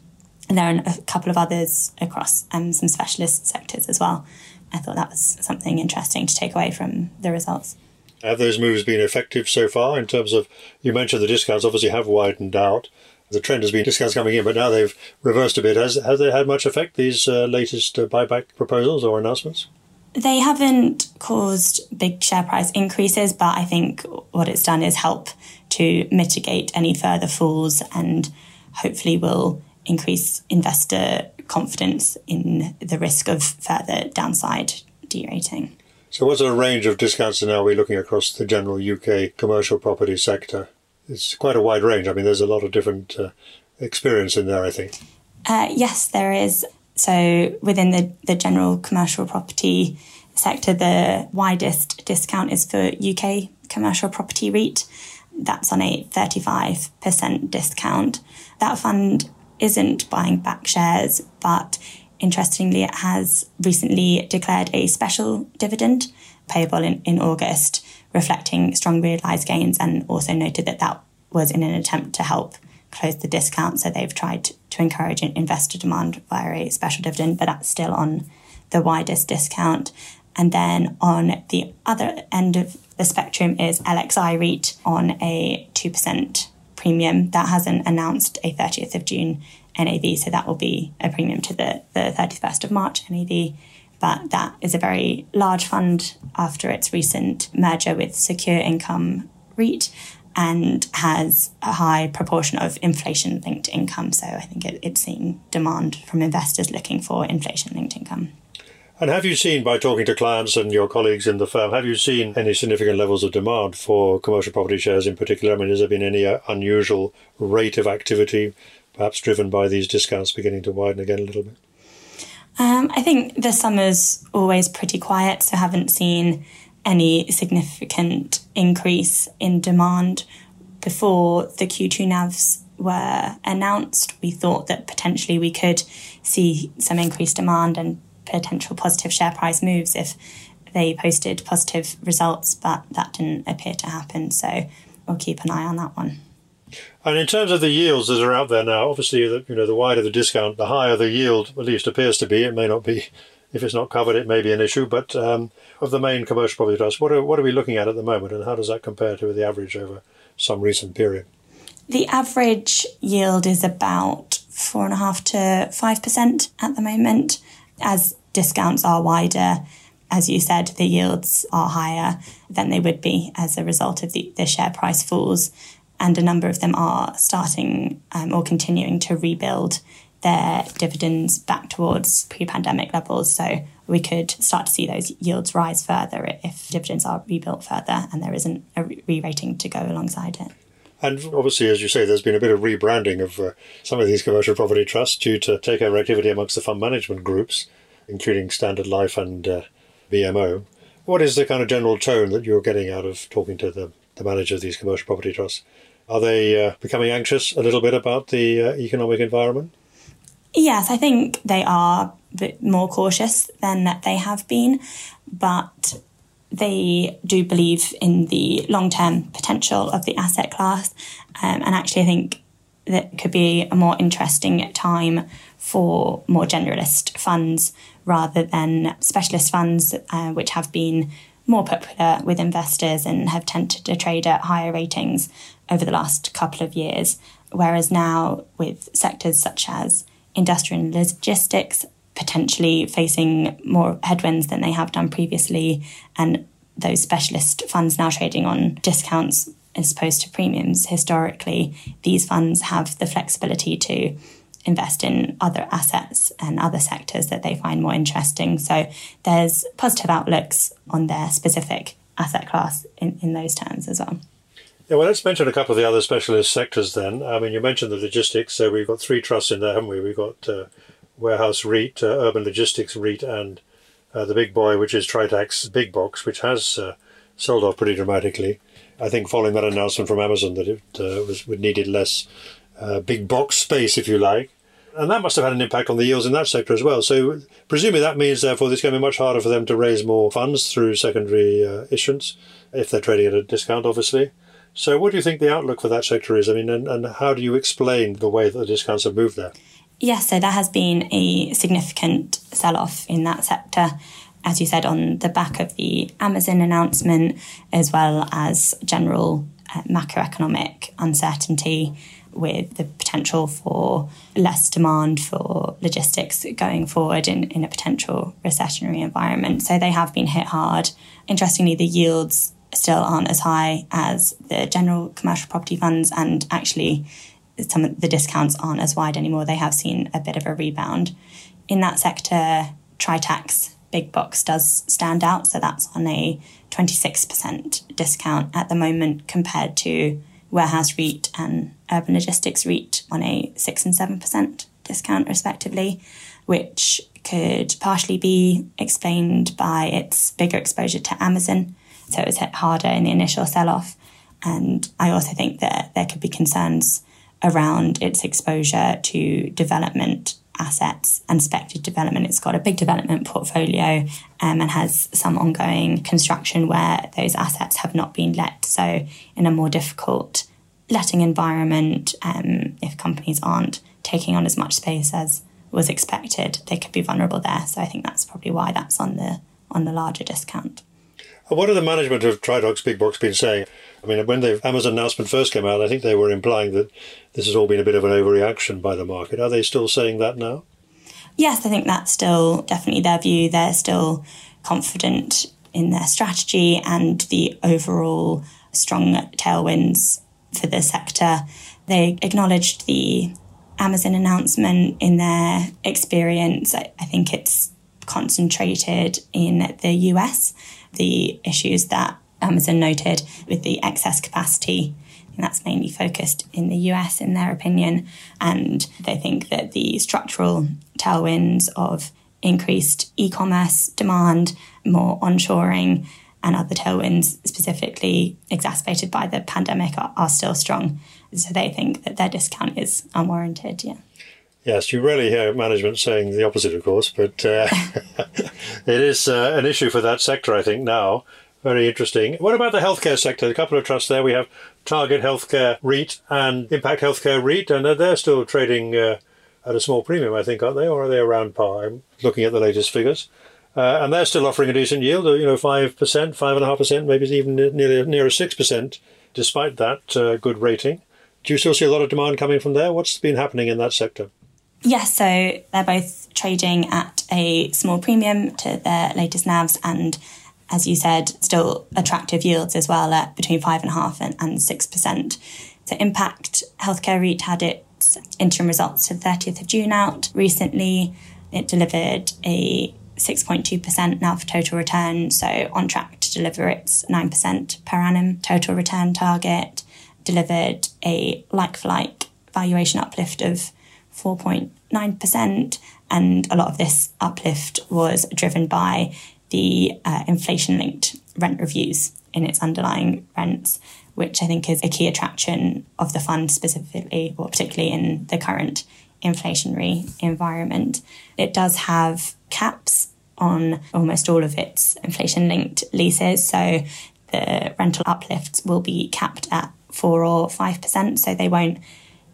And there are a couple of others across some specialist sectors as well. I thought that was something interesting to take away from the results. Have those moves been effective so far in terms of, you mentioned the discounts obviously have widened out. The trend has been discounts coming in, but now they've reversed a bit. Has they had much effect, these latest buyback proposals or announcements? They haven't caused big share price increases, but I think what it's done is help to mitigate any further falls, and hopefully will increase investor confidence in the risk of further downside derating. So what sort of range of discounts now are we looking across the general UK commercial property sector? It's quite a wide range. I mean, there's a lot of different experience in there, I think. Yes, there is. So within the general commercial property sector, the widest discount is for UK commercial property REIT. That's on a 35% discount. That fund isn't buying back shares, but interestingly, it has recently declared a special dividend payable in August, reflecting strong realised gains, and also noted that that was in an attempt to help close the discount. So they've tried to encourage investor demand via a special dividend, but that's still on the widest discount. And then on the other end of the spectrum is LXI REIT on a 2% premium. That has an announced a 30th of June NAV, so that will be a premium to the 31st of March NAV. But that is a very large fund after its recent merger with Secure Income REIT, and has a high proportion of inflation-linked income. So I think it's seeing demand from investors looking for inflation-linked income. And have you seen, by talking to clients and your colleagues in the firm, have you seen any significant levels of demand for commercial property shares in particular? I mean, has there been any unusual rate of activity, perhaps driven by these discounts beginning to widen again a little bit? I think the summer's always pretty quiet, so haven't seen any significant increase in demand. Before the Q2 NAVs were announced, we thought that potentially we could see some increased demand and potential positive share price moves if they posted positive results, but that didn't appear to happen, so we'll keep an eye on that one. And in terms of the yields that are out there now, obviously, the wider the discount, the higher the yield, at least appears to be. It may not be. If it's not covered, it may be an issue. But of the main commercial property trusts, what are we looking at the moment, and how does that compare to the average over some recent period? The average yield is about 4.5 to 5% at the moment. As discounts are wider, as you said, the yields are higher than they would be as a result of the share price falls. And a number of them are starting or continuing to rebuild their dividends back towards pre-pandemic levels. So we could start to see those yields rise further if dividends are rebuilt further and there isn't a re-rating to go alongside it. And obviously, as you say, there's been a bit of rebranding of some of these commercial property trusts due to takeover activity amongst the fund management groups, including Standard Life and BMO. What is the kind of general tone that you're getting out of talking to the manager of these commercial property trusts? Are they becoming anxious a little bit about the economic environment? Yes, I think they are a bit more cautious than they have been, but they do believe in the long-term potential of the asset class. And actually, I think that could be a more interesting time for more generalist funds rather than specialist funds, which have been more popular with investors and have tended to trade at higher ratings over the last couple of years. Whereas now, with sectors such as industrial and logistics potentially facing more headwinds than they have done previously, and those specialist funds now trading on discounts as opposed to premiums historically, these funds have the flexibility to invest in other assets and other sectors that they find more interesting. So there's positive outlooks on their specific asset class in those terms as well. Yeah, well, let's mention a couple of the other specialist sectors then. I mean, you mentioned the logistics, so we've got three trusts in there, haven't we? We've got Warehouse REIT, Urban Logistics REIT, and the big boy, which is Tritax Big Box, which has sold off pretty dramatically. I think following that announcement from Amazon that it needed less big box space, if you like. And that must have had an impact on the yields in that sector as well. So presumably that means, therefore, it's going to be much harder for them to raise more funds through secondary issuance, if they're trading at a discount, obviously. So what do you think the outlook for that sector is? I mean, and how do you explain the way that the discounts have moved there? Yes, so there has been a significant sell-off in that sector, as you said, on the back of the Amazon announcement, as well as general macroeconomic uncertainty, with the potential for less demand for logistics going forward in a potential recessionary environment. So they have been hit hard. Interestingly, the yields still aren't as high as the general commercial property funds, and actually some of the discounts aren't as wide anymore. They have seen a bit of a rebound. In that sector, Tritax Big Box does stand out. So that's on a 26% discount at the moment compared to Warehouse REIT and Urban Logistics REIT on a 6 and 7% discount respectively, which could partially be explained by its bigger exposure to Amazon. So it was hit harder in the initial sell-off. And I also think that there could be concerns around its exposure to development assets and speculative development. It's got a big development portfolio and has some ongoing construction where those assets have not been let. So in a more difficult letting environment, if companies aren't taking on as much space as was expected, they could be vulnerable there. So I think that's probably why that's on the larger discount. And what are the management of Tritax Big Box been saying? I mean, when the Amazon announcement first came out, I think they were implying that this has all been a bit of an overreaction by the market. Are they still saying that now? Yes, I think that's still definitely their view. They're still confident in their strategy and the overall strong tailwinds for the sector. They acknowledged the Amazon announcement in their experience. I think it's concentrated in the US, the issues that Amazon noted with the excess capacity, and that's mainly focused in the US in their opinion. And they think that the structural tailwinds of increased e-commerce demand, more onshoring and other tailwinds specifically exacerbated by the pandemic are still strong. So they think that their discount is unwarranted, yeah. Yes, you rarely hear management saying the opposite, of course, but it is an issue for that sector, I think, now. Very interesting. What about the healthcare sector? A couple of trusts there. We have Target Healthcare REIT and Impact Healthcare REIT, and they're still trading at a small premium, I think, aren't they? Or are they around par? I'm looking at the latest figures. And they're still offering a decent yield, 5%, 5.5%, maybe even nearer 6%, despite that good rating. Do you still see a lot of demand coming from there? What's been happening in that sector? Yes, so they're both trading at a small premium to their latest NAVs and, as you said, still attractive yields as well at between 5.5% and 6%. So Impact Healthcare REIT had its interim results to the 30th of June out recently. It delivered a 6.2% NAV total return, so on track to deliver its 9% per annum total return target, delivered a like-for-like valuation uplift of 4.9%, and a lot of this uplift was driven by the inflation-linked rent reviews in its underlying rents, which I think is a key attraction of the fund specifically, or particularly in the current inflationary environment. It does have caps on almost all of its inflation-linked leases, so the rental uplifts will be capped at 4 or 5%, so they won't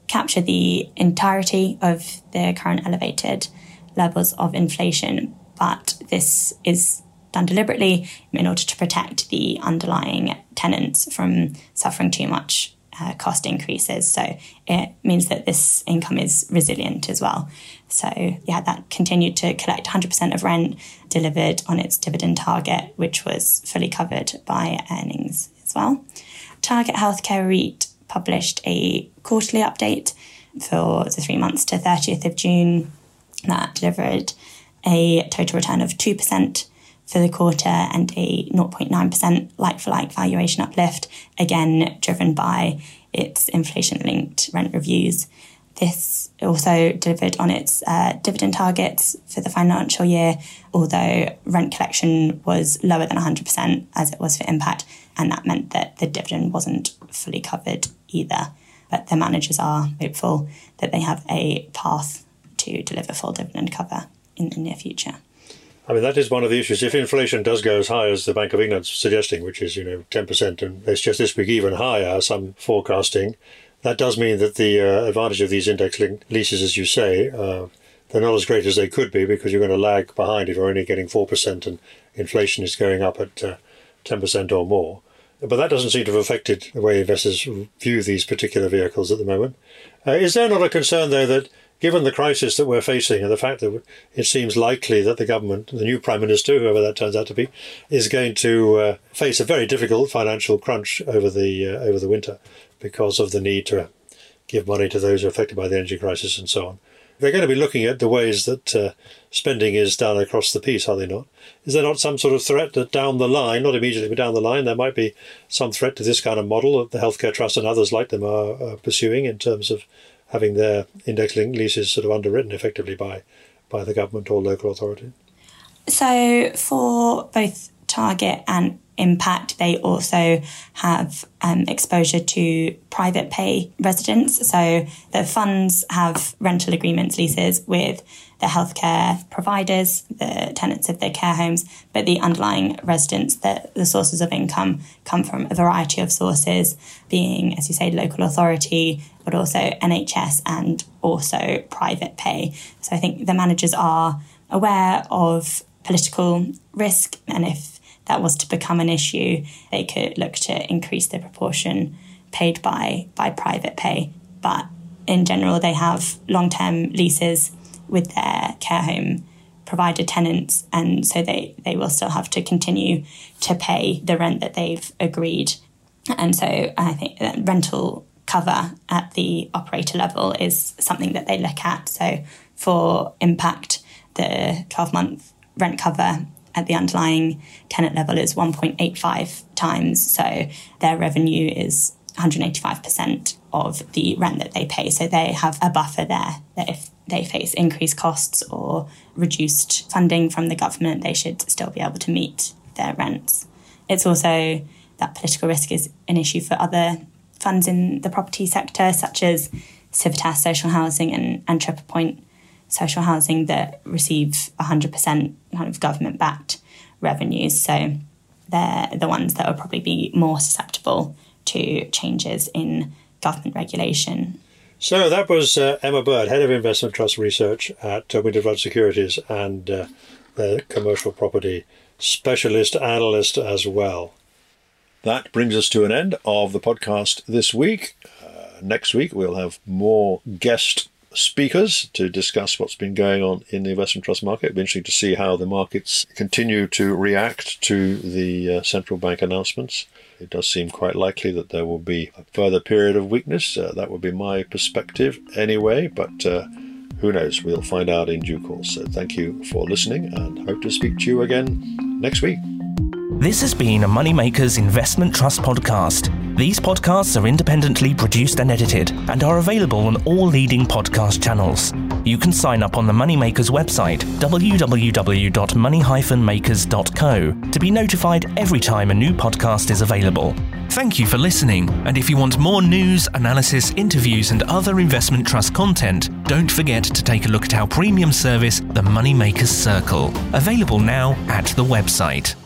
capture the entirety of the current elevated levels of inflation, but this is done deliberately in order to protect the underlying tenants from suffering too much cost increases. So it means that this income is resilient as well. So yeah, that continued to collect 100% of rent, delivered on its dividend target, which was fully covered by earnings as well. Target Healthcare REIT published a quarterly update for the 3 months to 30th of June that delivered a total return of 2% for the quarter and a 0.9% like-for-like valuation uplift, again driven by its inflation-linked rent reviews. This also delivered on its dividend targets for the financial year, although rent collection was lower than 100% as it was for Impact, and that meant that the dividend wasn't fully covered either. But the managers are hopeful that they have a path to deliver full dividend cover in the near future. I mean, that is one of the issues. If inflation does go as high as the Bank of England's suggesting, which is, 10%, and it's just this week even higher, some forecasting, that does mean that the advantage of these index-linked leases, as you say, they're not as great as they could be because you're going to lag behind if you're only getting 4% and inflation is going up at 10% or more. But that doesn't seem to have affected the way investors view these particular vehicles at the moment. Is there not a concern, though, that given the crisis that we're facing and the fact that it seems likely that the government, the new Prime Minister, whoever that turns out to be, is going to face a very difficult financial crunch over the winter because of the need to give money to those who are affected by the energy crisis and so on. They're going to be looking at the ways that spending is done across the piece, are they not? Is there not some sort of threat that down the line, not immediately but down the line, there might be some threat to this kind of model that the Healthcare Trust and others like them are pursuing in terms of having their index-linked leases sort of underwritten effectively by the government or local authority? So for both Target and Impact, they also have exposure to private pay residents. So the funds have rental agreements, leases with the healthcare providers, the tenants of their care homes, but the underlying residents, the sources of income come from a variety of sources, being, as you say, local authority, but also NHS and also private pay. So I think the managers are aware of political risk, and if that was to become an issue, they could look to increase the proportion paid by private pay. But in general, they have long-term leases with their care home provider tenants, and so they will still have to continue to pay the rent that they've agreed. And so I think that rental cover at the operator level is something that they look at. So for Impact, the 12-month rent cover at the underlying tenant level is 1.85 times. So their revenue is 185% of the rent that they pay. So they have a buffer there that if they face increased costs or reduced funding from the government, they should still be able to meet their rents. It's also that political risk is an issue for other funds in the property sector, such as Civitas Social Housing and Triple Point Social Housing, that receive 100% kind of government-backed revenues. So they're the ones that will probably be more susceptible to changes in government regulation. So that was Emma Bird, Head of Investment Trust Research at Winterflood Securities, and the commercial property specialist analyst as well. That brings us to an end of the podcast this week. Next week, we'll have more guest speakers to discuss what's been going on in the investment trust market. It'll be interesting to see how the markets continue to react to the central bank announcements. It does seem quite likely that there will be a further period of weakness. That would be my perspective anyway, but who knows? We'll find out in due course. So thank you for listening, and hope to speak to you again next week. This has been a Moneymakers Investment Trust podcast. These podcasts are independently produced and edited and are available on all leading podcast channels. You can sign up on the Moneymakers website, www.money-makers.co, to be notified every time a new podcast is available. Thank you for listening, and if you want more news, analysis, interviews and other investment trust content, don't forget to take a look at our premium service, the Moneymakers Circle, available now at the website.